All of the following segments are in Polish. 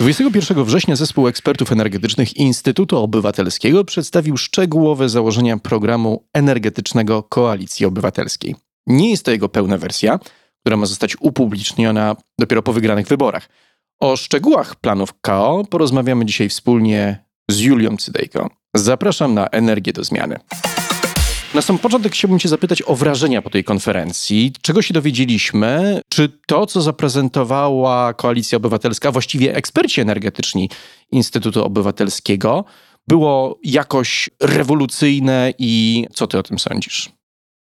21 września Zespół Ekspertów Energetycznych Instytutu Obywatelskiego przedstawił szczegółowe założenia programu energetycznego Koalicji Obywatelskiej. Nie jest to jego pełna wersja, która ma zostać upubliczniona dopiero po wygranych wyborach. O szczegółach planów KO porozmawiamy dzisiaj wspólnie z Julią Cydejko. Zapraszam na Energię do Zmiany. Na sam początek chciałbym Cię zapytać o wrażenia po tej konferencji. Czego się dowiedzieliśmy? Czy to, co zaprezentowała Koalicja Obywatelska, a właściwie eksperci energetyczni Instytutu Obywatelskiego, było jakoś rewolucyjne i co Ty o tym sądzisz?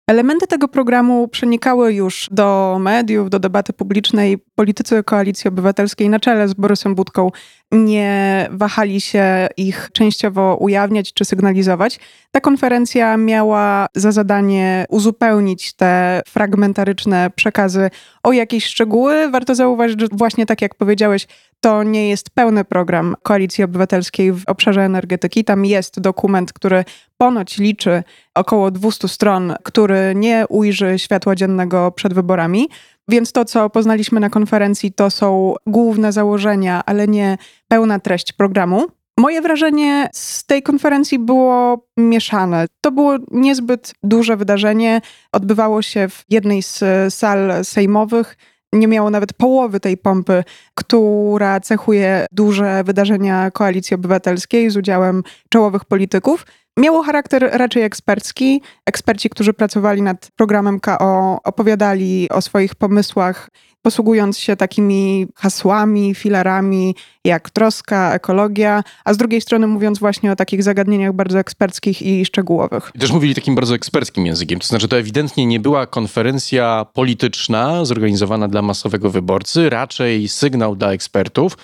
Elementy tego programu przenikały już do mediów, do debaty publicznej. Politycy Koalicji Obywatelskiej na czele z Borysem Budką nie wahali się ich częściowo ujawniać czy sygnalizować. Ta konferencja miała za zadanie uzupełnić te fragmentaryczne przekazy o jakieś szczegóły. Warto zauważyć, że właśnie tak jak powiedziałeś, to nie jest pełny program Koalicji Obywatelskiej w obszarze energetyki. Tam jest dokument, który ponoć liczy około 200 stron, który nie ujrzy światła dziennego przed wyborami. Więc to, co poznaliśmy na konferencji, to są główne założenia, ale nie pełna treść programu. Moje wrażenie z tej konferencji było mieszane. To było niezbyt duże wydarzenie. Odbywało się w jednej z sal sejmowych. Nie miało nawet połowy tej pompy, która cechuje duże wydarzenia Koalicji Obywatelskiej z udziałem czołowych polityków. Miało charakter raczej ekspercki. Eksperci, którzy pracowali nad programem KO, opowiadali o swoich pomysłach, posługując się takimi hasłami, filarami jak troska, ekologia, a z drugiej strony mówiąc właśnie o takich zagadnieniach bardzo eksperckich i szczegółowych. I też mówili takim bardzo eksperckim językiem, to znaczy to ewidentnie nie była konferencja polityczna zorganizowana dla masowego wyborcy, raczej sygnał dla ekspertów.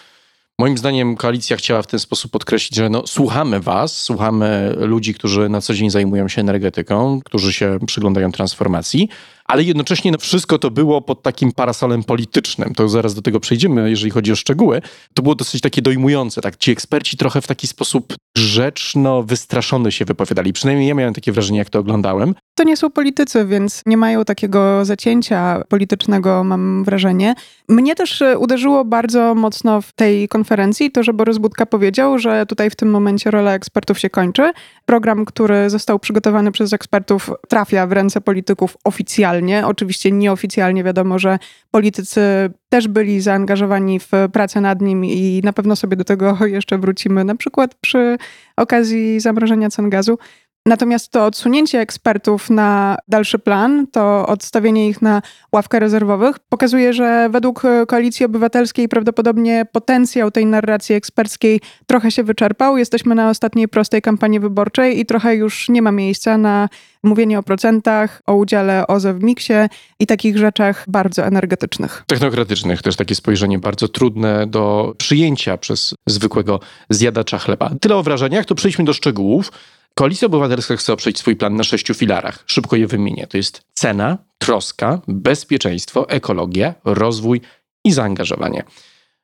Moim zdaniem koalicja chciała w ten sposób podkreślić, że słuchamy was, słuchamy ludzi, którzy na co dzień zajmują się energetyką, którzy się przyglądają transformacji, ale jednocześnie wszystko to było pod takim parasolem politycznym. To zaraz do tego przejdziemy, jeżeli chodzi o szczegóły. To było dosyć takie dojmujące. Tak? Ci eksperci trochę w taki sposób grzeczno, wystraszony się wypowiadali. Przynajmniej ja miałem takie wrażenie, jak to oglądałem. To nie są politycy, więc nie mają takiego zacięcia politycznego, mam wrażenie. Mnie też uderzyło bardzo mocno w tej konferencji to, że Borys Budka powiedział, że tutaj w tym momencie rola ekspertów się kończy. Program, który został przygotowany przez ekspertów, trafia w ręce polityków oficjalnie. Oczywiście nieoficjalnie wiadomo, że politycy też byli zaangażowani w pracę nad nim i na pewno sobie do tego jeszcze wrócimy, na przykład przy okazji zamrożenia cen gazu. Natomiast to odsunięcie ekspertów na dalszy plan, to odstawienie ich na ławkę rezerwowych pokazuje, że według Koalicji Obywatelskiej prawdopodobnie potencjał tej narracji eksperckiej trochę się wyczerpał. Jesteśmy na ostatniej prostej kampanii wyborczej i trochę już nie ma miejsca na mówienie o procentach, o udziale OZE w miksie i takich rzeczach bardzo energetycznych. Technokratycznych, też takie spojrzenie bardzo trudne do przyjęcia przez zwykłego zjadacza chleba. Tyle o wrażeniach, to przejdźmy do szczegółów. Koalicja Obywatelska chce oprzeć swój plan na 6 filarach. Szybko je wymienię. To jest cena, troska, bezpieczeństwo, ekologia, rozwój i zaangażowanie.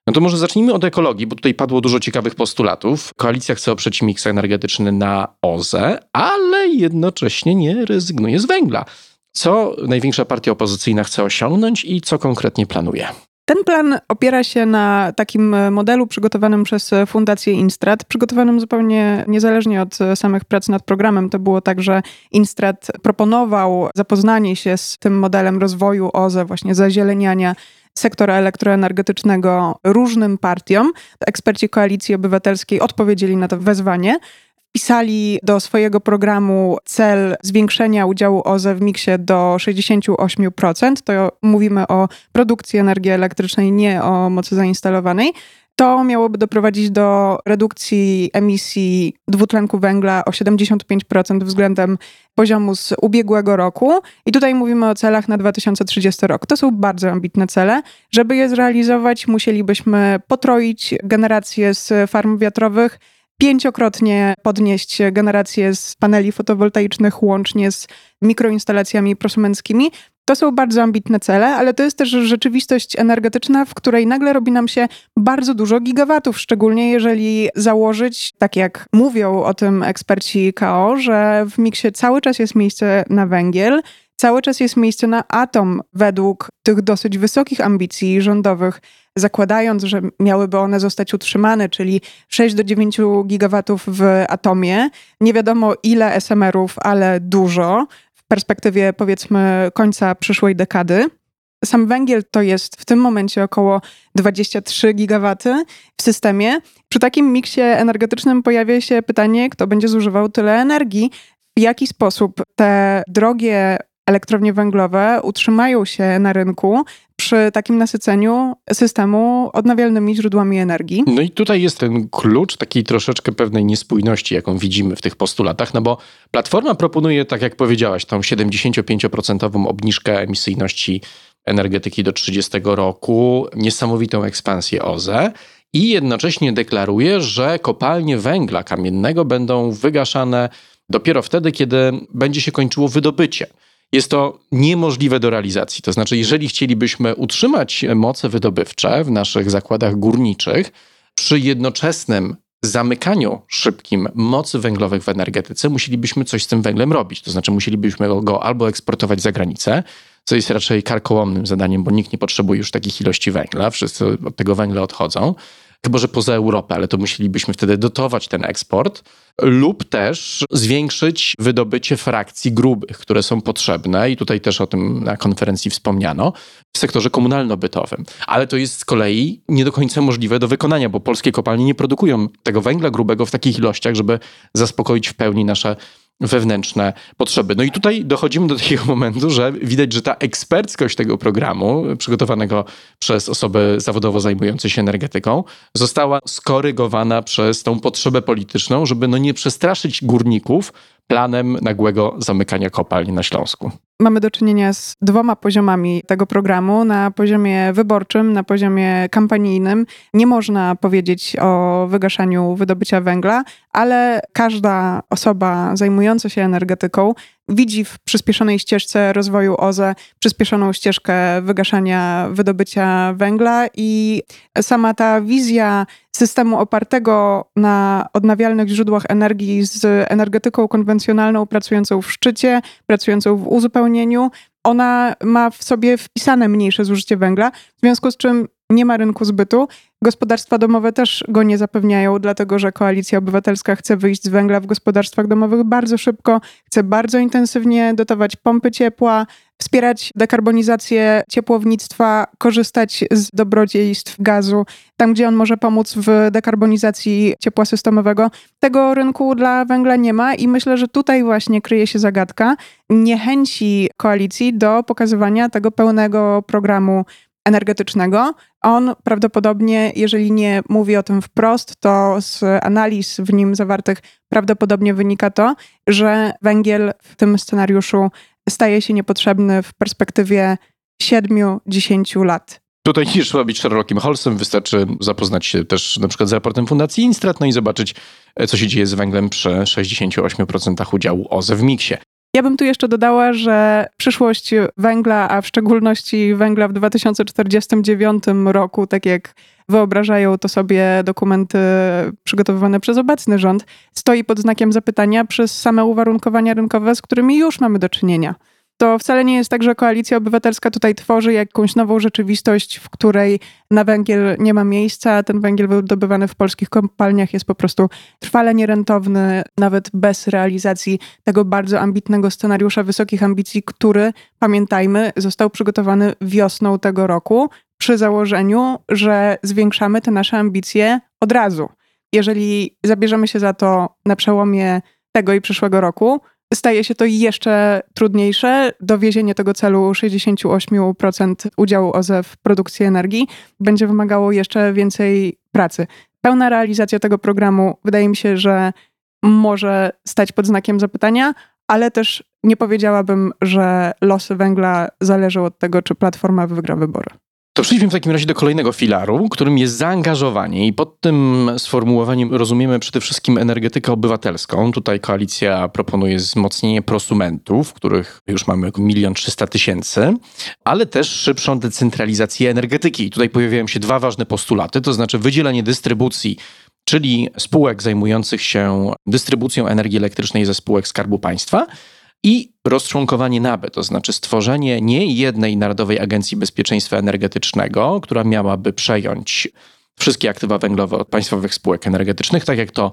No to może zacznijmy od ekologii, bo tutaj padło dużo ciekawych postulatów. Koalicja chce oprzeć miks energetyczny na OZE, ale jednocześnie nie rezygnuje z węgla. Co największa partia opozycyjna chce osiągnąć i co konkretnie planuje? Ten plan opiera się na takim modelu przygotowanym przez Fundację Instrat, przygotowanym zupełnie niezależnie od samych prac nad programem. To było tak, że Instrat proponował zapoznanie się z tym modelem rozwoju OZE, właśnie zazieleniania sektora elektroenergetycznego różnym partiom. Eksperci Koalicji Obywatelskiej odpowiedzieli na to wezwanie. wpisali do swojego programu cel zwiększenia udziału OZE w miksie do 68%, to mówimy o produkcji energii elektrycznej, nie o mocy zainstalowanej, to miałoby doprowadzić do redukcji emisji dwutlenku węgla o 75% względem poziomu z ubiegłego roku. I tutaj mówimy o celach na 2030 rok. To są bardzo ambitne cele. Żeby je zrealizować, musielibyśmy potroić generację z farm wiatrowych, 5-krotnie podnieść generację z paneli fotowoltaicznych łącznie z mikroinstalacjami prosumenckimi. To są bardzo ambitne cele, ale to jest też rzeczywistość energetyczna, w której nagle robi nam się bardzo dużo gigawatów, szczególnie jeżeli założyć, tak jak mówią o tym eksperci KO, że w miksie cały czas jest miejsce na węgiel, cały czas jest miejsce na atom według tych dosyć wysokich ambicji rządowych, zakładając, że miałyby one zostać utrzymane, czyli 6 do 9 gigawatów w atomie, nie wiadomo ile SMR-ów, ale dużo, w perspektywie powiedzmy końca przyszłej dekady. Sam węgiel to jest w tym momencie około 23 gigawaty w systemie. Przy takim miksie energetycznym pojawia się pytanie, kto będzie zużywał tyle energii, w jaki sposób te drogie elektrownie węglowe utrzymają się na rynku przy takim nasyceniu systemu odnawialnymi źródłami energii. No i tutaj jest ten klucz takiej troszeczkę pewnej niespójności, jaką widzimy w tych postulatach, no bo Platforma proponuje, tak jak powiedziałaś, tą 75% obniżkę emisyjności energetyki do 30 roku, niesamowitą ekspansję OZE i jednocześnie deklaruje, że kopalnie węgla kamiennego będą wygaszane dopiero wtedy, kiedy będzie się kończyło wydobycie. Jest to niemożliwe do realizacji. To znaczy, jeżeli chcielibyśmy utrzymać moce wydobywcze w naszych zakładach górniczych, przy jednoczesnym zamykaniu szybkim mocy węglowych w energetyce, musielibyśmy coś z tym węglem robić. To znaczy, musielibyśmy go albo eksportować za granicę, co jest raczej karkołomnym zadaniem, bo nikt nie potrzebuje już takich ilości węgla. Wszyscy od tego węgla odchodzą. Chyba że poza Europę, ale to musielibyśmy wtedy dotować ten eksport lub też zwiększyć wydobycie frakcji grubych, które są potrzebne i tutaj też o tym na konferencji wspomniano, w sektorze komunalno-bytowym. Ale to jest z kolei nie do końca możliwe do wykonania, bo polskie kopalnie nie produkują tego węgla grubego w takich ilościach, żeby zaspokoić w pełni nasze wewnętrzne potrzeby. No i tutaj dochodzimy do takiego momentu, że widać, że ta eksperckość tego programu, przygotowanego przez osoby zawodowo zajmujące się energetyką, została skorygowana przez tą potrzebę polityczną, żeby nie przestraszyć górników planem nagłego zamykania kopalń na Śląsku. Mamy do czynienia z dwoma poziomami tego programu. Na poziomie wyborczym, na poziomie kampanijnym nie można powiedzieć o wygaszaniu wydobycia węgla, ale każda osoba zajmująca się energetyką widzi w przyspieszonej ścieżce rozwoju OZE przyspieszoną ścieżkę wygaszania wydobycia węgla i sama ta wizja systemu opartego na odnawialnych źródłach energii z energetyką konwencjonalną pracującą w szczycie, pracującą w uzupełnieniu, ona ma w sobie wpisane mniejsze zużycie węgla, w związku z czym nie ma rynku zbytu. Gospodarstwa domowe też go nie zapewniają, dlatego że Koalicja Obywatelska chce wyjść z węgla w gospodarstwach domowych bardzo szybko, chce bardzo intensywnie dotować pompy ciepła, wspierać dekarbonizację ciepłownictwa, korzystać z dobrodziejstw gazu, tam gdzie on może pomóc w dekarbonizacji ciepła systemowego. Tego rynku dla węgla nie ma i myślę, że tutaj właśnie kryje się zagadka niechęci koalicji do pokazywania tego pełnego programu energetycznego. On prawdopodobnie, jeżeli nie mówi o tym wprost, to z analiz w nim zawartych prawdopodobnie wynika to, że węgiel w tym scenariuszu staje się niepotrzebny w perspektywie 7-10 lat. Tutaj nie trzeba być Sherlockiem Holmesem, wystarczy zapoznać się też na przykład z raportem Fundacji Instrat, no i zobaczyć, co się dzieje z węglem przy 68% udziału OZE w miksie. Ja bym tu jeszcze dodała, że przyszłość węgla, a w szczególności węgla w 2049 roku, tak jak wyobrażają to sobie dokumenty przygotowywane przez obecny rząd, stoi pod znakiem zapytania przez same uwarunkowania rynkowe, z którymi już mamy do czynienia. To wcale nie jest tak, że Koalicja Obywatelska tutaj tworzy jakąś nową rzeczywistość, w której na węgiel nie ma miejsca, a ten węgiel wydobywany w polskich kopalniach jest po prostu trwale nierentowny, nawet bez realizacji tego bardzo ambitnego scenariusza wysokich ambicji, który, pamiętajmy, został przygotowany wiosną tego roku przy założeniu, że zwiększamy te nasze ambicje od razu. jeżeli zabierzemy się za to na przełomie tego i przyszłego roku, staje się to jeszcze trudniejsze. Dowiezienie tego celu 68% udziału OZE w produkcji energii będzie wymagało jeszcze więcej pracy. Pełna realizacja tego programu wydaje mi się, że może stać pod znakiem zapytania, ale też nie powiedziałabym, że losy węgla zależą od tego, czy Platforma wygra wybory. To przejdźmy w takim razie do kolejnego filaru, którym jest zaangażowanie i pod tym sformułowaniem rozumiemy przede wszystkim energetykę obywatelską. Tutaj koalicja proponuje wzmocnienie prosumentów, których już mamy około 1 300 000, ale też szybszą decentralizację energetyki. I tutaj pojawiają się dwa ważne postulaty, to znaczy wydzielenie dystrybucji, czyli spółek zajmujących się dystrybucją energii elektrycznej ze spółek Skarbu Państwa, i rozczłonkowanie NABE, to znaczy stworzenie nie jednej Narodowej Agencji Bezpieczeństwa Energetycznego, która miałaby przejąć wszystkie aktywa węglowe od państwowych spółek energetycznych, tak jak to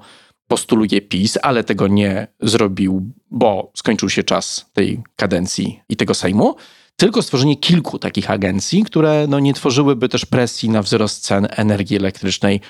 postuluje PiS, ale tego nie zrobił, bo skończył się czas tej kadencji i tego Sejmu, tylko stworzenie kilku takich agencji, które nie tworzyłyby też presji na wzrost cen energii elektrycznej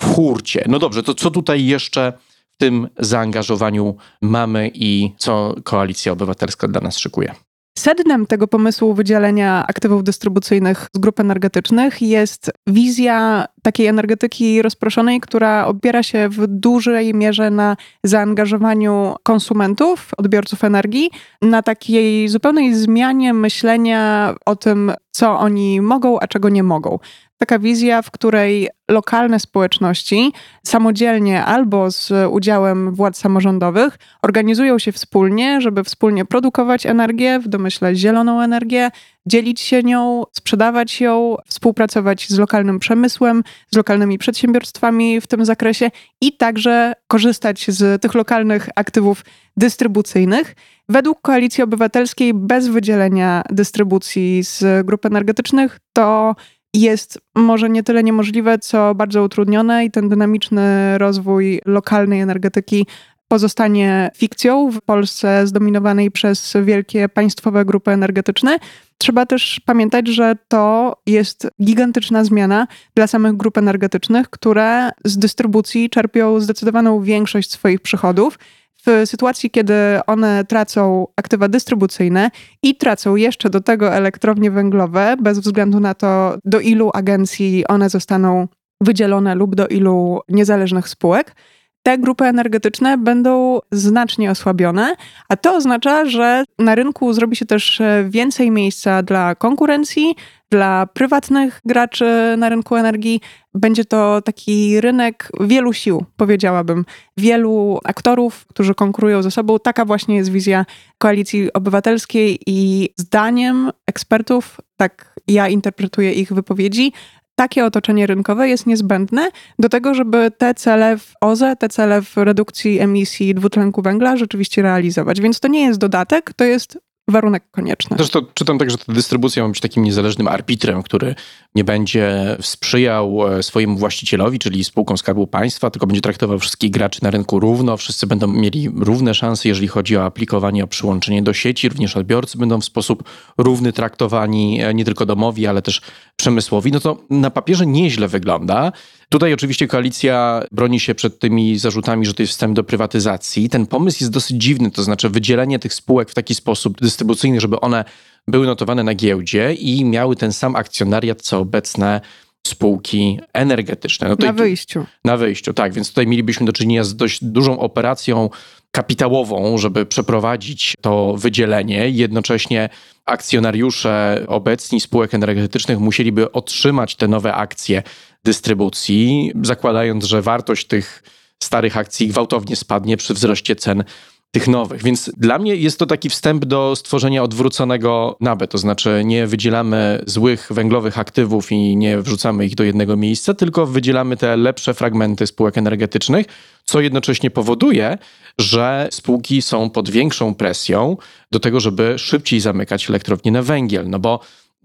w hurcie. No dobrze, to co tutaj jeszcze w tym zaangażowaniu mamy i co Koalicja Obywatelska dla nas szykuje? Sednem tego pomysłu wydzielenia aktywów dystrybucyjnych z grup energetycznych jest wizja takiej energetyki rozproszonej, która opiera się w dużej mierze na zaangażowaniu konsumentów, odbiorców energii, na takiej zupełnej zmianie myślenia o tym, co oni mogą, a czego nie mogą. Taka wizja, w której lokalne społeczności samodzielnie albo z udziałem władz samorządowych organizują się wspólnie, żeby wspólnie produkować energię, w domyśle zieloną energię, dzielić się nią, sprzedawać ją, współpracować z lokalnym przemysłem, z lokalnymi przedsiębiorstwami w tym zakresie i także korzystać z tych lokalnych aktywów dystrybucyjnych. Według Koalicji Obywatelskiej bez wydzielenia dystrybucji z grup energetycznych to jest może nie tyle niemożliwe, co bardzo utrudnione i ten dynamiczny rozwój lokalnej energetyki pozostanie fikcją w Polsce zdominowanej przez wielkie państwowe grupy energetyczne. Trzeba też pamiętać, że to jest gigantyczna zmiana dla samych grup energetycznych, które z dystrybucji czerpią zdecydowaną większość swoich przychodów. W sytuacji, kiedy one tracą aktywa dystrybucyjne i tracą jeszcze do tego elektrownie węglowe, bez względu na to, do ilu agencji one zostaną wydzielone lub do ilu niezależnych spółek, te grupy energetyczne będą znacznie osłabione, a to oznacza, że na rynku zrobi się też więcej miejsca dla konkurencji, dla prywatnych graczy na rynku energii. Będzie to taki rynek wielu sił, powiedziałabym. Wielu aktorów, którzy konkurują ze sobą. Taka właśnie jest wizja Koalicji Obywatelskiej i zdaniem ekspertów, tak ja interpretuję ich wypowiedzi, takie otoczenie rynkowe jest niezbędne do tego, żeby te cele w OZE, te cele w redukcji emisji dwutlenku węgla rzeczywiście realizować. Więc to nie jest dodatek, to jest warunek konieczny. Zresztą czytam tak, że ta dystrybucja ma być takim niezależnym arbitrem, który nie będzie sprzyjał swojemu właścicielowi, czyli spółkom Skarbu Państwa, tylko będzie traktował wszystkich graczy na rynku równo. Wszyscy będą mieli równe szanse, jeżeli chodzi o aplikowanie, o przyłączenie do sieci. Również odbiorcy będą w sposób równy traktowani, nie tylko domowi, ale też przemysłowi. No to na papierze nieźle wygląda. Tutaj oczywiście koalicja broni się przed tymi zarzutami, że to jest wstęp do prywatyzacji. Ten pomysł jest dosyć dziwny, to znaczy wydzielenie tych spółek w taki sposób dystrybucyjny, żeby one były notowane na giełdzie i miały ten sam akcjonariat, co obecne spółki energetyczne. No na wyjściu. Na wyjściu, tak. Więc tutaj mielibyśmy do czynienia z dość dużą operacją kapitałową, żeby przeprowadzić to wydzielenie. Jednocześnie akcjonariusze obecni spółek energetycznych musieliby otrzymać te nowe akcje dystrybucji, zakładając, że wartość tych starych akcji gwałtownie spadnie przy wzroście cen tych nowych. Więc dla mnie jest to taki wstęp do stworzenia odwróconego NABE, to znaczy nie wydzielamy złych węglowych aktywów i nie wrzucamy ich do jednego miejsca, tylko wydzielamy te lepsze fragmenty spółek energetycznych, co jednocześnie powoduje, że spółki są pod większą presją do tego, żeby szybciej zamykać elektrownie na węgiel, no bo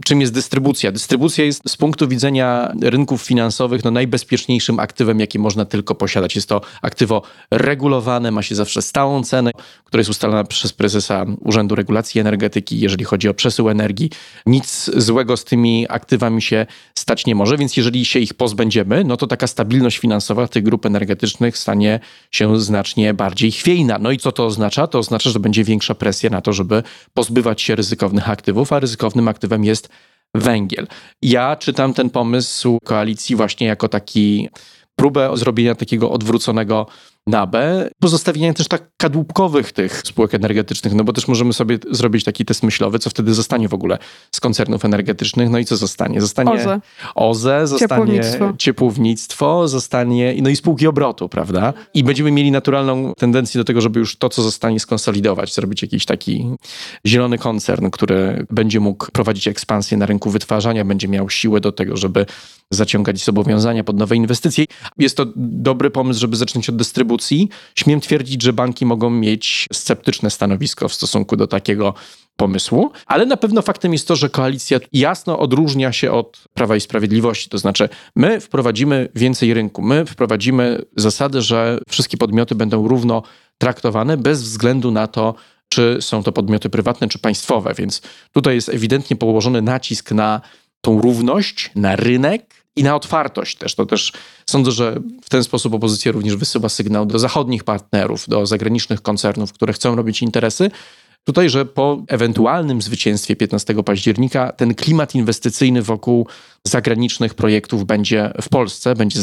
Czym jest dystrybucja? Dystrybucja jest z punktu widzenia rynków finansowych najbezpieczniejszym aktywem, jakie można tylko posiadać. Jest to aktywo regulowane, ma się zawsze stałą cenę, która jest ustalana przez prezesa Urzędu Regulacji Energetyki, jeżeli chodzi o przesył energii. Nic złego z tymi aktywami się stać nie może, więc jeżeli się ich pozbędziemy, no to taka stabilność finansowa tych grup energetycznych stanie się znacznie bardziej chwiejna. No i co to oznacza? To oznacza, że będzie większa presja na to, żeby pozbywać się ryzykownych aktywów, a ryzykownym aktywem jest węgiel. Ja czytam ten pomysł koalicji właśnie jako taki próbę zrobienia takiego odwróconego na B, pozostawienia też tak kadłubkowych tych spółek energetycznych, no bo też możemy sobie zrobić taki test myślowy, co wtedy zostanie w ogóle z koncernów energetycznych, no i co zostanie? Zostanie OZE, zostanie ciepłownictwo, zostanie, no i spółki obrotu, prawda? I będziemy mieli naturalną tendencję do tego, żeby już to, co zostanie, skonsolidować, zrobić jakiś taki zielony koncern, który będzie mógł prowadzić ekspansję na rynku wytwarzania, będzie miał siłę do tego, żeby zaciągać zobowiązania pod nowe inwestycje. Jest to dobry pomysł, żeby zacząć od dystrybucji. Śmiem twierdzić, że banki mogą mieć sceptyczne stanowisko w stosunku do takiego pomysłu, ale na pewno faktem jest to, że koalicja jasno odróżnia się od Prawa i Sprawiedliwości. To znaczy, my wprowadzimy więcej rynku, my wprowadzimy zasadę, że wszystkie podmioty będą równo traktowane bez względu na to, czy są to podmioty prywatne, czy państwowe. Więc tutaj jest ewidentnie położony nacisk na tą równość, na rynek i na otwartość też. To też sądzę, że w ten sposób opozycja również wysyła sygnał do zachodnich partnerów, do zagranicznych koncernów, które chcą robić interesy. Tutaj, że po ewentualnym zwycięstwie 15 października ten klimat inwestycyjny wokół zagranicznych projektów będzie w Polsce, będzie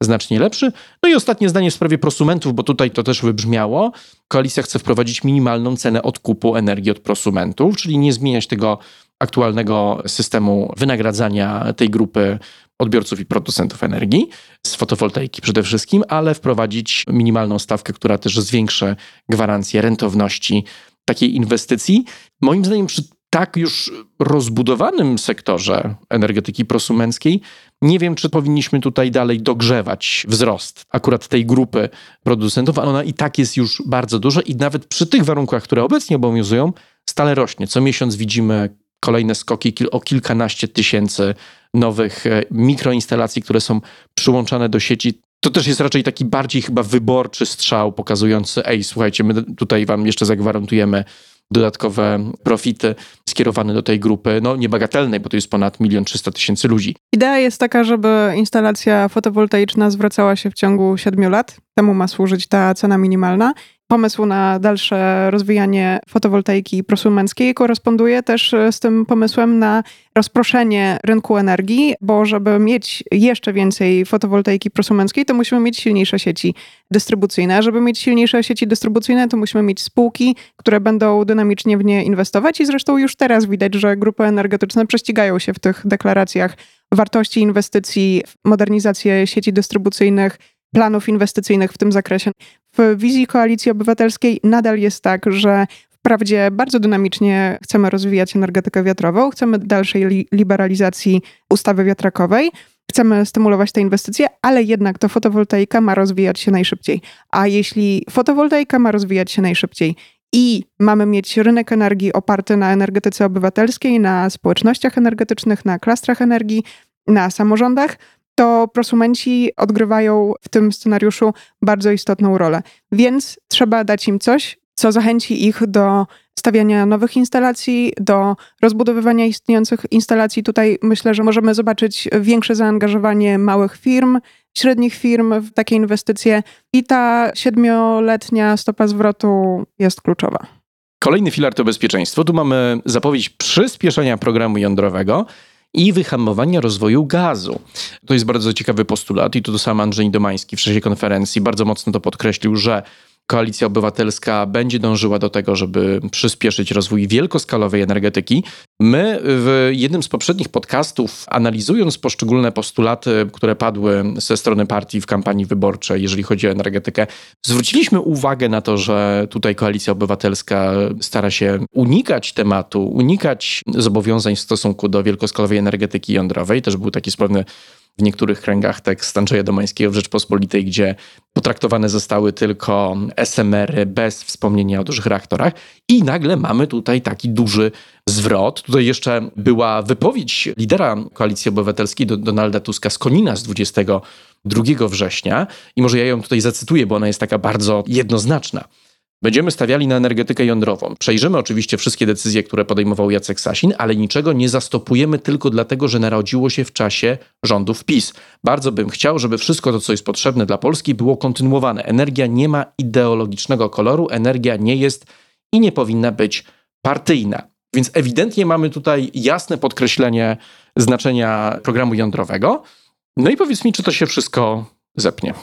znacznie lepszy. No i ostatnie zdanie w sprawie prosumentów, bo tutaj to też wybrzmiało. Koalicja chce wprowadzić minimalną cenę odkupu energii od prosumentów, czyli nie zmieniać tego aktualnego systemu wynagradzania tej grupy odbiorców i producentów energii, z fotowoltaiki przede wszystkim, ale wprowadzić minimalną stawkę, która też zwiększy gwarancję rentowności takiej inwestycji. Moim zdaniem przy tak już rozbudowanym sektorze energetyki prosumenckiej nie wiem, czy powinniśmy tutaj dalej dogrzewać wzrost akurat tej grupy producentów, a ona i tak jest już bardzo duża i nawet przy tych warunkach, które obecnie obowiązują, stale rośnie. Co miesiąc widzimy kolejne skoki o kilkanaście tysięcy nowych mikroinstalacji, które są przyłączane do sieci. To też jest raczej taki bardziej chyba wyborczy strzał pokazujący, ej, słuchajcie, my tutaj wam jeszcze zagwarantujemy dodatkowe profity skierowane do tej grupy, no niebagatelnej, bo to jest ponad 1 300 000 ludzi. Idea jest taka, żeby instalacja fotowoltaiczna zwracała się w ciągu 7 lat. Temu ma służyć ta cena minimalna. Pomysł na dalsze rozwijanie fotowoltaiki prosumenckiej koresponduje też z tym pomysłem na rozproszenie rynku energii, bo żeby mieć jeszcze więcej fotowoltaiki prosumenckiej, to musimy mieć silniejsze sieci dystrybucyjne. A żeby mieć silniejsze sieci dystrybucyjne, to musimy mieć spółki, które będą dynamicznie w nie inwestować i zresztą już teraz widać, że grupy energetyczne prześcigają się w tych deklaracjach wartości inwestycji, modernizację sieci dystrybucyjnych, planów inwestycyjnych w tym zakresie. W wizji Koalicji Obywatelskiej nadal jest tak, że wprawdzie bardzo dynamicznie chcemy rozwijać energetykę wiatrową, chcemy dalszej liberalizacji ustawy wiatrakowej, chcemy stymulować te inwestycje, ale jednak to fotowoltaika ma rozwijać się najszybciej. A jeśli fotowoltaika ma rozwijać się najszybciej i mamy mieć rynek energii oparty na energetyce obywatelskiej, na społecznościach energetycznych, na klastrach energii, na samorządach, to prosumenci odgrywają w tym scenariuszu bardzo istotną rolę. Więc trzeba dać im coś, co zachęci ich do stawiania nowych instalacji, do rozbudowywania istniejących instalacji. Tutaj myślę, że możemy zobaczyć większe zaangażowanie małych firm, średnich firm w takie inwestycje i ta 7-letnia stopa zwrotu jest kluczowa. Kolejny filar to bezpieczeństwo. Tu mamy zapowiedź przyspieszenia programu jądrowego i wyhamowania rozwoju gazu. To jest bardzo ciekawy postulat i to sam Andrzej Domański w czasie konferencji bardzo mocno to podkreślił, że Koalicja Obywatelska będzie dążyła do tego, żeby przyspieszyć rozwój wielkoskalowej energetyki. My w jednym z poprzednich podcastów, analizując poszczególne postulaty, które padły ze strony partii w kampanii wyborczej, jeżeli chodzi o energetykę, zwróciliśmy uwagę na to, że tutaj Koalicja Obywatelska stara się unikać tematu, unikać zobowiązań w stosunku do wielkoskalowej energetyki jądrowej. Też był taki sprawny w niektórych kręgach tekst Andrzeja Domańskiego w Rzeczpospolitej, gdzie potraktowane zostały tylko SMR-y bez wspomnienia o dużych reaktorach i nagle mamy tutaj taki duży zwrot. Tutaj jeszcze była wypowiedź lidera Koalicji Obywatelskiej Donalda Tuska z Konina z 22 września i może ja ją tutaj zacytuję, bo ona jest taka bardzo jednoznaczna. Będziemy stawiali na energetykę jądrową. Przejrzymy oczywiście wszystkie decyzje, które podejmował Jacek Sasin, ale niczego nie zastopujemy tylko dlatego, że narodziło się w czasie rządów PiS. Bardzo bym chciał, żeby wszystko to, co jest potrzebne dla Polski, było kontynuowane. Energia nie ma ideologicznego koloru, energia nie jest i nie powinna być partyjna. Więc ewidentnie mamy tutaj jasne podkreślenie znaczenia programu jądrowego. No i powiedz mi, czy to się wszystko zepnie?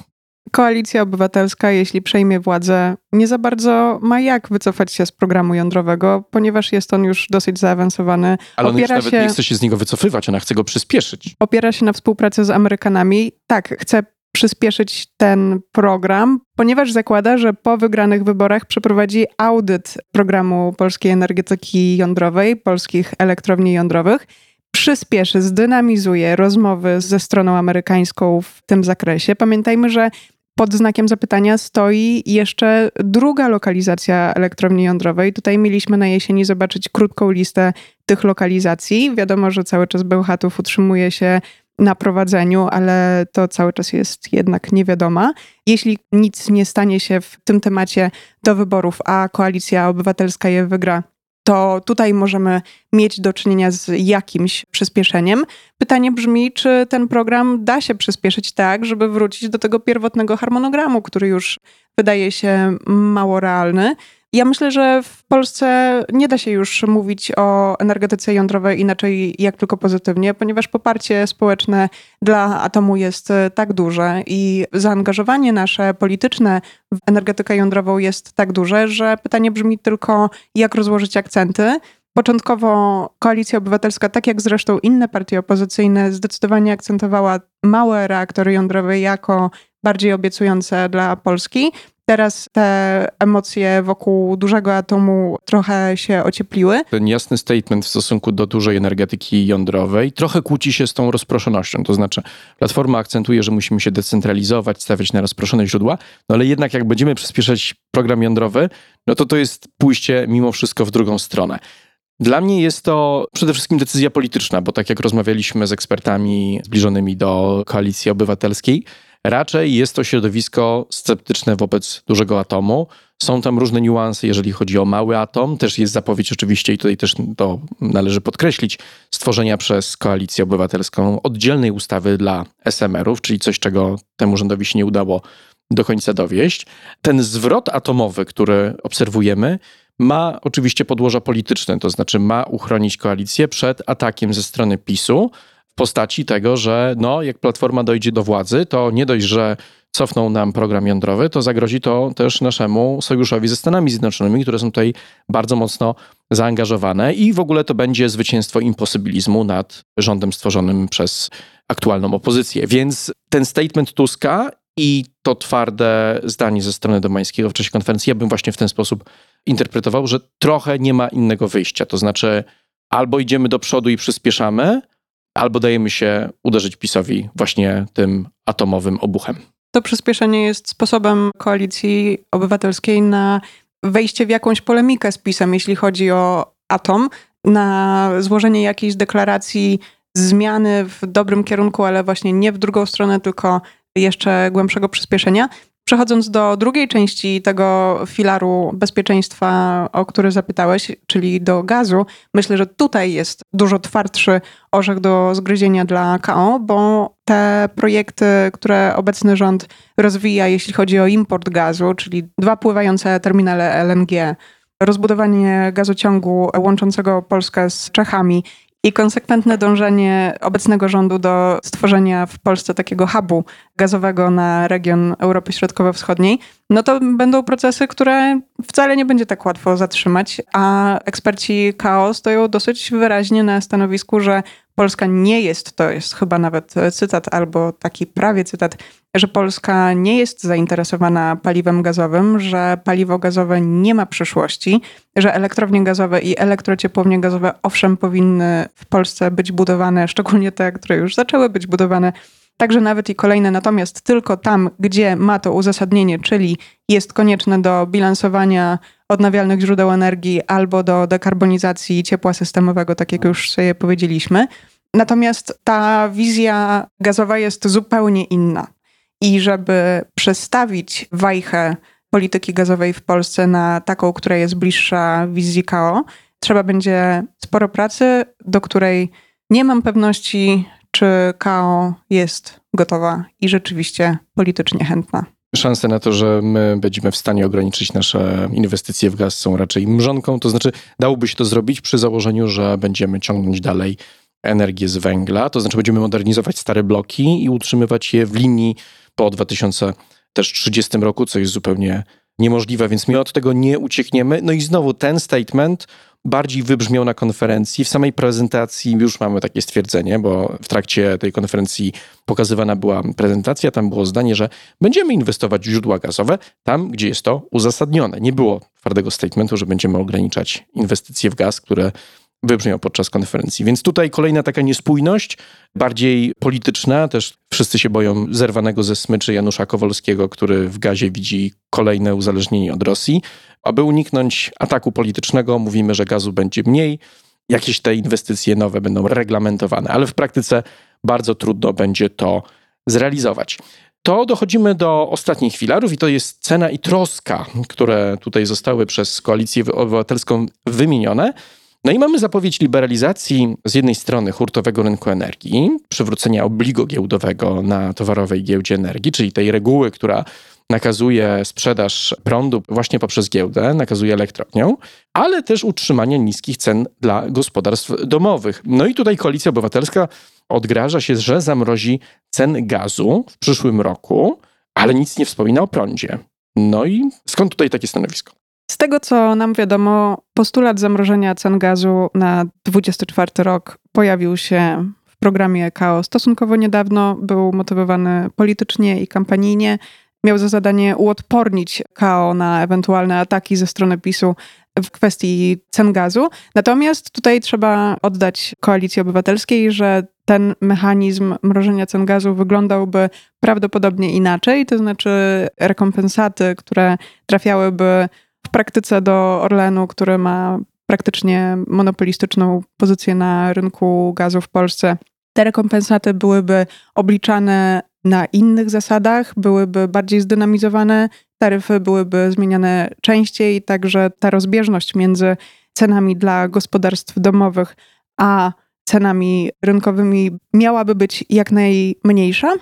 Koalicja Obywatelska, jeśli przejmie władzę, nie za bardzo ma jak wycofać się z programu jądrowego, ponieważ jest on już dosyć zaawansowany. Ale on już nawet nie chce się z niego wycofywać, ona chce go przyspieszyć. Opiera się na współpracy z Amerykanami. Tak, chce przyspieszyć ten program, ponieważ zakłada, że po wygranych wyborach przeprowadzi audyt programu polskiej energetyki jądrowej, polskich elektrowni jądrowych. Przyspieszy, zdynamizuje rozmowy ze stroną amerykańską w tym zakresie. Pamiętajmy, że pod znakiem zapytania stoi jeszcze druga lokalizacja elektrowni jądrowej. Tutaj mieliśmy na jesieni zobaczyć krótką listę tych lokalizacji. Wiadomo, że cały czas Bełchatów utrzymuje się na prowadzeniu, ale to cały czas jest jednak niewiadoma. Jeśli nic nie stanie się w tym temacie do wyborów, a Koalicja Obywatelska je wygra, to tutaj możemy mieć do czynienia z jakimś przyspieszeniem. Pytanie brzmi, czy ten program da się przyspieszyć tak, żeby wrócić do tego pierwotnego harmonogramu, który już wydaje się mało realny. Ja myślę, że w Polsce nie da się już mówić o energetyce jądrowej inaczej jak tylko pozytywnie, ponieważ poparcie społeczne dla atomu jest tak duże i zaangażowanie nasze polityczne w energetykę jądrową jest tak duże, że pytanie brzmi tylko, jak rozłożyć akcenty. Początkowo Koalicja Obywatelska, tak jak zresztą inne partie opozycyjne, zdecydowanie akcentowała małe reaktory jądrowe jako bardziej obiecujące dla Polski. Teraz te emocje wokół dużego atomu trochę się ociepliły. Ten jasny statement w stosunku do dużej energetyki jądrowej trochę kłóci się z tą rozproszonością. To znaczy Platforma akcentuje, że musimy się decentralizować, stawiać na rozproszone źródła, no ale jednak jak będziemy przyspieszać program jądrowy, no to jest pójście mimo wszystko w drugą stronę. Dla mnie jest to przede wszystkim decyzja polityczna, bo tak jak rozmawialiśmy z ekspertami zbliżonymi do Koalicji Obywatelskiej, raczej jest to środowisko sceptyczne wobec dużego atomu. Są tam różne niuanse, jeżeli chodzi o mały atom. Też jest zapowiedź oczywiście, i tutaj też to należy podkreślić, stworzenia przez Koalicję Obywatelską oddzielnej ustawy dla SMR-ów, czyli coś, czego temu rządowi się nie udało do końca dowieść. Ten zwrot atomowy, który obserwujemy, ma oczywiście podłoże polityczne, to znaczy ma uchronić koalicję przed atakiem ze strony PiS-u, postaci tego, że jak Platforma dojdzie do władzy, to nie dość, że cofną nam program jądrowy, to zagrozi to też naszemu sojuszowi ze Stanami Zjednoczonymi, które są tutaj bardzo mocno zaangażowane i w ogóle to będzie zwycięstwo imposybilizmu nad rządem stworzonym przez aktualną opozycję. Więc ten statement Tuska i to twarde zdanie ze strony Domańskiego w czasie konferencji, ja bym właśnie w ten sposób interpretował, że trochę nie ma innego wyjścia. To znaczy albo idziemy do przodu i przyspieszamy, albo dajemy się uderzyć PiS-owi właśnie tym atomowym obuchem. To przyspieszenie jest sposobem Koalicji Obywatelskiej na wejście w jakąś polemikę z PiS-em, jeśli chodzi o atom, na złożenie jakiejś deklaracji zmiany w dobrym kierunku, ale właśnie nie w drugą stronę, tylko jeszcze głębszego przyspieszenia. Przechodząc do drugiej części tego filaru bezpieczeństwa, o który zapytałeś, czyli do gazu, myślę, że tutaj jest dużo twardszy orzech do zgryzienia dla KO, bo te projekty, które obecny rząd rozwija, jeśli chodzi o import gazu, czyli 2 pływające terminale LNG, rozbudowanie gazociągu łączącego Polskę z Czechami i konsekwentne dążenie obecnego rządu do stworzenia w Polsce takiego hubu gazowego na region Europy Środkowo-Wschodniej, to będą procesy, które wcale nie będzie tak łatwo zatrzymać, a eksperci KO stoją dosyć wyraźnie na stanowisku, że Polska nie jest, to jest chyba nawet cytat albo taki prawie cytat, że Polska nie jest zainteresowana paliwem gazowym, że paliwo gazowe nie ma przyszłości, że elektrownie gazowe i elektrociepłownie gazowe owszem powinny w Polsce być budowane, szczególnie te, które już zaczęły być budowane, także nawet i kolejne, natomiast tylko tam, gdzie ma to uzasadnienie, czyli jest konieczne do bilansowania odnawialnych źródeł energii albo do dekarbonizacji ciepła systemowego, tak jak już sobie powiedzieliśmy. Natomiast ta wizja gazowa jest zupełnie inna. I żeby przestawić wajchę polityki gazowej w Polsce na taką, która jest bliższa wizji KO, trzeba będzie sporo pracy, do której nie mam pewności, czy KO jest gotowa i rzeczywiście politycznie chętna. Szanse na to, że my będziemy w stanie ograniczyć nasze inwestycje w gaz są raczej mrzonką, to znaczy dałoby się to zrobić przy założeniu, że będziemy ciągnąć dalej energię z węgla, to znaczy będziemy modernizować stare bloki i utrzymywać je w linii po 2030 roku, co jest zupełnie niemożliwe, więc my od tego nie uciekniemy. No i znowu ten statement bardziej wybrzmiał na konferencji. W samej prezentacji już mamy takie stwierdzenie, bo w trakcie tej konferencji pokazywana była prezentacja, tam było zdanie, że będziemy inwestować w źródła gazowe tam, gdzie jest to uzasadnione. Nie było twardego statementu, że będziemy ograniczać inwestycje w gaz, które wybrzmiał podczas konferencji. Więc tutaj kolejna taka niespójność, bardziej polityczna, też wszyscy się boją zerwanego ze smyczy Janusza Kowalskiego, który w gazie widzi kolejne uzależnienie od Rosji. Aby uniknąć ataku politycznego, mówimy, że gazu będzie mniej, jakieś te inwestycje nowe będą reglamentowane, ale w praktyce bardzo trudno będzie to zrealizować. To dochodzimy do ostatnich filarów i to jest cena i troska, które tutaj zostały przez Koalicję Obywatelską wymienione. No i mamy zapowiedź liberalizacji z jednej strony hurtowego rynku energii, przywrócenia obligo giełdowego na towarowej giełdzie energii, czyli tej reguły, która nakazuje sprzedaż prądu właśnie poprzez giełdę, nakazuje elektrowniom, ale też utrzymanie niskich cen dla gospodarstw domowych. No i tutaj Koalicja Obywatelska odgraża się, że zamrozi cen gazu w przyszłym roku, ale nic nie wspomina o prądzie. No i skąd tutaj takie stanowisko? Z tego, co nam wiadomo, postulat zamrożenia cen gazu na 2024 rok pojawił się w programie KO stosunkowo niedawno, był motywowany politycznie i kampanijnie. Miał za zadanie uodpornić KO na ewentualne ataki ze strony PiS-u w kwestii cen gazu. Natomiast tutaj trzeba oddać Koalicji Obywatelskiej, że ten mechanizm mrożenia cen gazu wyglądałby prawdopodobnie inaczej, to znaczy rekompensaty, które trafiałyby w praktyce do Orlenu, który ma praktycznie monopolistyczną pozycję na rynku gazu w Polsce. Te rekompensaty byłyby obliczane na innych zasadach, byłyby bardziej zdynamizowane, taryfy byłyby zmieniane częściej, także ta rozbieżność między cenami dla gospodarstw domowych a cenami rynkowymi miałaby być jak najmniejsza.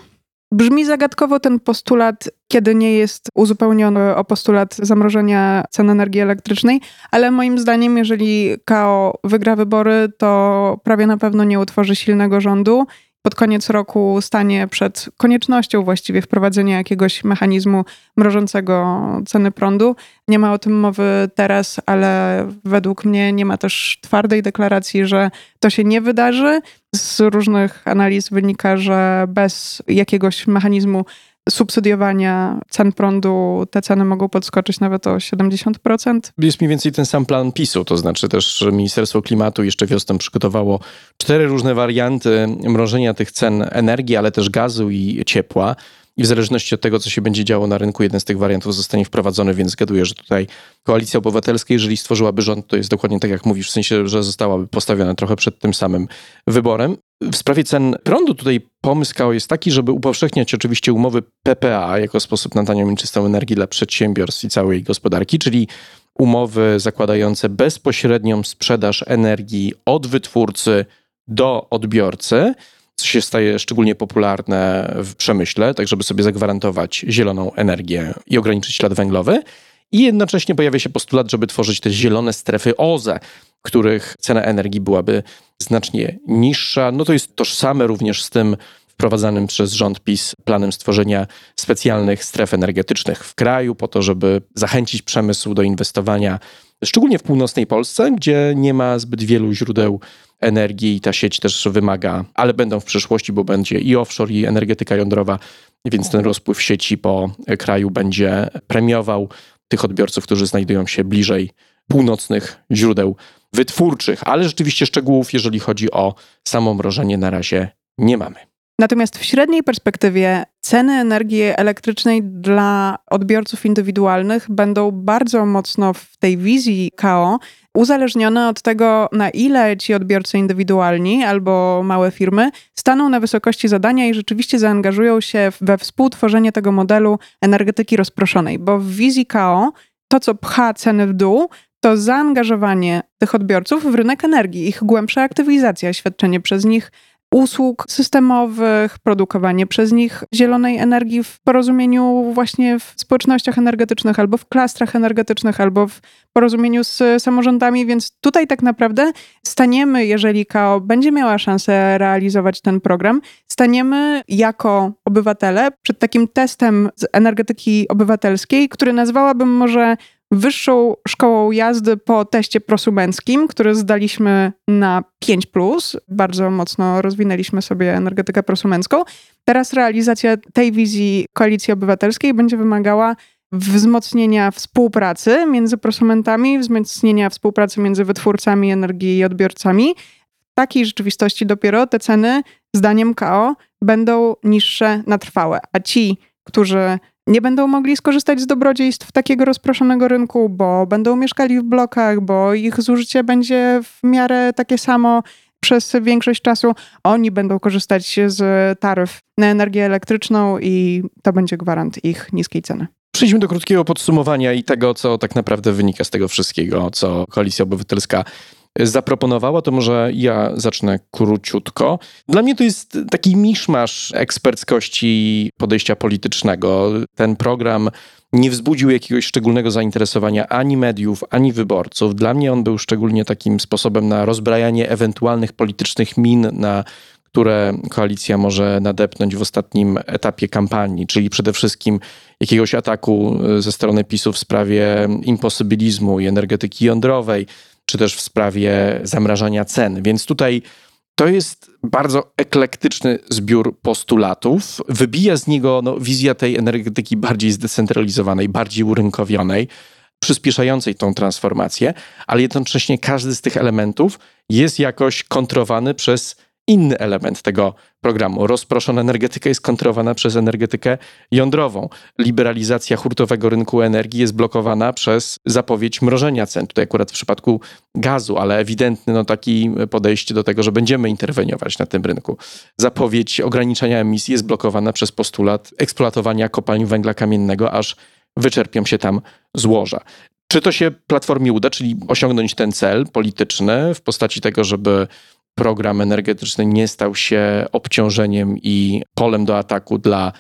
Brzmi zagadkowo ten postulat, kiedy nie jest uzupełniony o postulat zamrożenia cen energii elektrycznej, ale moim zdaniem, jeżeli KO wygra wybory, to prawie na pewno nie utworzy silnego rządu. Pod koniec roku stanie przed koniecznością właściwie wprowadzenia jakiegoś mechanizmu mrożącego ceny prądu. Nie ma o tym mowy teraz, ale według mnie nie ma też twardej deklaracji, że to się nie wydarzy. Z różnych analiz wynika, że bez jakiegoś mechanizmu subsydiowania cen prądu te ceny mogą podskoczyć nawet o 70%. Jest mniej więcej ten sam plan PiS-u, to znaczy też Ministerstwo Klimatu jeszcze wiosną przygotowało 4 różne warianty mrożenia tych cen energii, ale też gazu i ciepła. I w zależności od tego, co się będzie działo na rynku, jeden z tych wariantów zostanie wprowadzony, więc zgaduję, że tutaj Koalicja Obywatelska, jeżeli stworzyłaby rząd, to jest dokładnie tak, jak mówisz, w sensie, że zostałaby postawiona trochę przed tym samym wyborem. W sprawie cen prądu tutaj pomysł KO jest taki, żeby upowszechniać oczywiście umowy PPA jako sposób na tanią i czystą energię dla przedsiębiorstw i całej gospodarki, czyli umowy zakładające bezpośrednią sprzedaż energii od wytwórcy do odbiorcy, co się staje szczególnie popularne w przemyśle, tak żeby sobie zagwarantować zieloną energię i ograniczyć ślad węglowy. I jednocześnie pojawia się postulat, żeby tworzyć te zielone strefy OZE, których cena energii byłaby znacznie niższa. No to jest tożsame również z tym wprowadzanym przez rząd PiS planem stworzenia specjalnych stref energetycznych w kraju po to, żeby zachęcić przemysł do inwestowania szczególnie w północnej Polsce, gdzie nie ma zbyt wielu źródeł energii i ta sieć też wymaga, ale będą w przyszłości, bo będzie i offshore, i energetyka jądrowa, więc ten rozpływ sieci po kraju będzie premiował tych odbiorców, którzy znajdują się bliżej północnych źródeł wytwórczych, ale rzeczywiście szczegółów, jeżeli chodzi o samo mrożenie, na razie nie mamy. Natomiast w średniej perspektywie ceny energii elektrycznej dla odbiorców indywidualnych będą bardzo mocno w tej wizji KO uzależnione od tego, na ile ci odbiorcy indywidualni albo małe firmy staną na wysokości zadania i rzeczywiście zaangażują się we współtworzenie tego modelu energetyki rozproszonej, bo w wizji KO to, co pcha ceny w dół, to zaangażowanie tych odbiorców w rynek energii, ich głębsza aktywizacja, świadczenie przez nich usług systemowych, produkowanie przez nich zielonej energii w porozumieniu właśnie w społecznościach energetycznych albo w klastrach energetycznych, albo w porozumieniu z samorządami, więc tutaj tak naprawdę staniemy, jeżeli KO będzie miała szansę realizować ten program, staniemy jako obywatele przed takim testem z energetyki obywatelskiej, który nazwałabym może wyższą szkołą jazdy po teście prosumenckim, który zdaliśmy na 5+. Bardzo mocno rozwinęliśmy sobie energetykę prosumencką. Teraz realizacja tej wizji Koalicji Obywatelskiej będzie wymagała wzmocnienia współpracy między prosumentami, wzmocnienia współpracy między wytwórcami energii i odbiorcami. W takiej rzeczywistości dopiero te ceny, zdaniem KO, będą niższe na trwałe. A ci, którzy nie będą mogli skorzystać z dobrodziejstw takiego rozproszonego rynku, bo będą mieszkali w blokach, bo ich zużycie będzie w miarę takie samo przez większość czasu. Oni będą korzystać z taryf na energię elektryczną i to będzie gwarant ich niskiej ceny. Przejdźmy do krótkiego podsumowania i tego, co tak naprawdę wynika z tego wszystkiego, co Koalicja Obywatelska zaproponowała, to może ja zacznę króciutko. Dla mnie to jest taki miszmasz eksperckości podejścia politycznego. Ten program nie wzbudził jakiegoś szczególnego zainteresowania ani mediów, ani wyborców. Dla mnie on był szczególnie takim sposobem na rozbrajanie ewentualnych politycznych min, na które koalicja może nadepnąć w ostatnim etapie kampanii, czyli przede wszystkim jakiegoś ataku ze strony PiS-u w sprawie imposybilizmu i energetyki jądrowej, czy też w sprawie zamrażania cen. Więc tutaj to jest bardzo eklektyczny zbiór postulatów. Wybija z niego wizja tej energetyki bardziej zdecentralizowanej, bardziej urynkowionej, przyspieszającej tą transformację, ale jednocześnie każdy z tych elementów jest jakoś kontrowany przez inny element tego programu. Rozproszona energetyka jest kontrowana przez energetykę jądrową. Liberalizacja hurtowego rynku energii jest blokowana przez zapowiedź mrożenia cen. Tutaj akurat w przypadku gazu, ale ewidentny taki podejście do tego, że będziemy interweniować na tym rynku. Zapowiedź ograniczenia emisji jest blokowana przez postulat eksploatowania kopalń węgla kamiennego, aż wyczerpią się tam złoża. Czy to się Platformie uda, czyli osiągnąć ten cel polityczny w postaci tego, żeby program energetyczny nie stał się obciążeniem i polem do ataku dla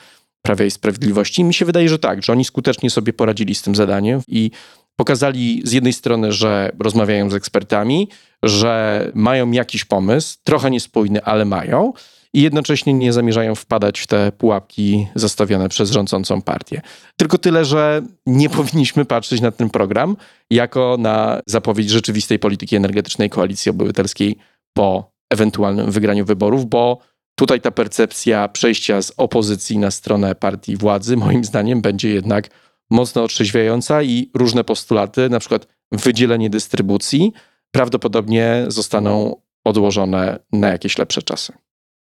Prawa i Sprawiedliwości? Mi się wydaje, że tak, że oni skutecznie sobie poradzili z tym zadaniem i pokazali z jednej strony, że rozmawiają z ekspertami, że mają jakiś pomysł, trochę niespójny, ale mają, i jednocześnie nie zamierzają wpadać w te pułapki zastawione przez rządzącą partię. Tylko tyle, że nie powinniśmy patrzeć na ten program jako na zapowiedź rzeczywistej polityki energetycznej Koalicji Obywatelskiej po ewentualnym wygraniu wyborów, bo tutaj ta percepcja przejścia z opozycji na stronę partii władzy, moim zdaniem, będzie jednak mocno otrzeźwiająca i różne postulaty, na przykład wydzielenie dystrybucji, prawdopodobnie zostaną odłożone na jakieś lepsze czasy.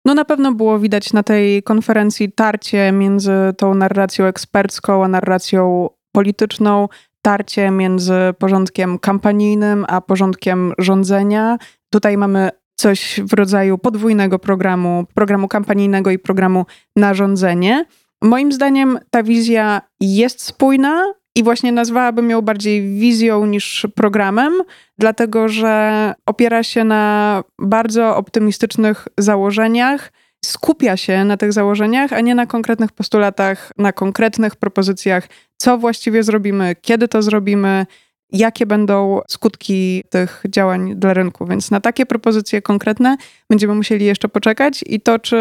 No na pewno było widać na tej konferencji tarcie między tą narracją ekspercką a narracją polityczną, tarcie między porządkiem kampanijnym a porządkiem rządzenia. Tutaj mamy coś w rodzaju podwójnego programu kampanijnego i programu na rządzenie. Moim zdaniem ta wizja jest spójna i właśnie nazwałabym ją bardziej wizją niż programem, dlatego że opiera się na bardzo optymistycznych założeniach, skupia się na tych założeniach, a nie na konkretnych postulatach, na konkretnych propozycjach, co właściwie zrobimy, kiedy to zrobimy, jakie będą skutki tych działań dla rynku. Więc na takie propozycje konkretne będziemy musieli jeszcze poczekać i to, czy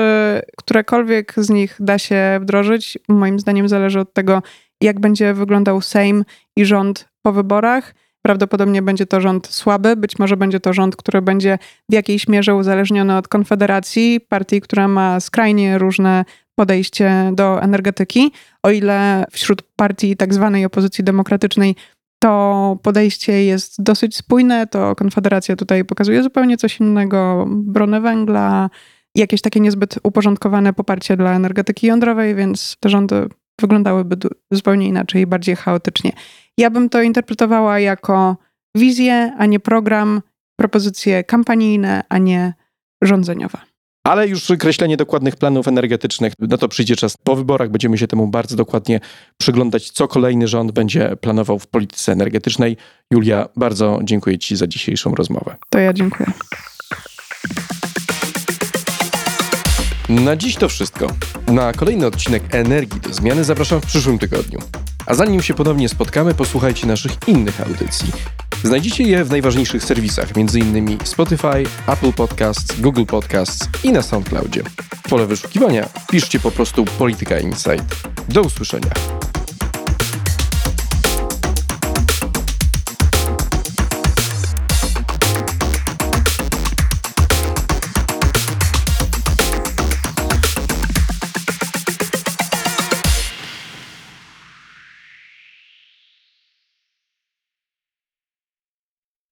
którekolwiek z nich da się wdrożyć, moim zdaniem zależy od tego, jak będzie wyglądał Sejm i rząd po wyborach Prawdopodobnie będzie to rząd słaby, być może będzie to rząd, który będzie w jakiejś mierze uzależniony od Konfederacji, partii, która ma skrajnie różne podejście do energetyki. O ile wśród partii tak zwanej opozycji demokratycznej to podejście jest dosyć spójne, to Konfederacja tutaj pokazuje zupełnie coś innego. Bronę węgla, jakieś takie niezbyt uporządkowane poparcie dla energetyki jądrowej, więc te rządy wyglądałyby zupełnie inaczej i bardziej chaotycznie. Ja bym to interpretowała jako wizję, a nie program, propozycje kampanijne, a nie rządzeniowe. Ale już kreślenie dokładnych planów energetycznych, no to przyjdzie czas po wyborach. Będziemy się temu bardzo dokładnie przyglądać, co kolejny rząd będzie planował w polityce energetycznej. Julia, bardzo dziękuję Ci za dzisiejszą rozmowę. To ja dziękuję. Na dziś to wszystko. Na kolejny odcinek Energii do Zmiany zapraszam w przyszłym tygodniu. A zanim się ponownie spotkamy, posłuchajcie naszych innych audycji. Znajdziecie je w najważniejszych serwisach, m.in. Spotify, Apple Podcasts, Google Podcasts i na SoundCloudzie. W pole wyszukiwania piszcie po prostu Polityka Insight. Do usłyszenia.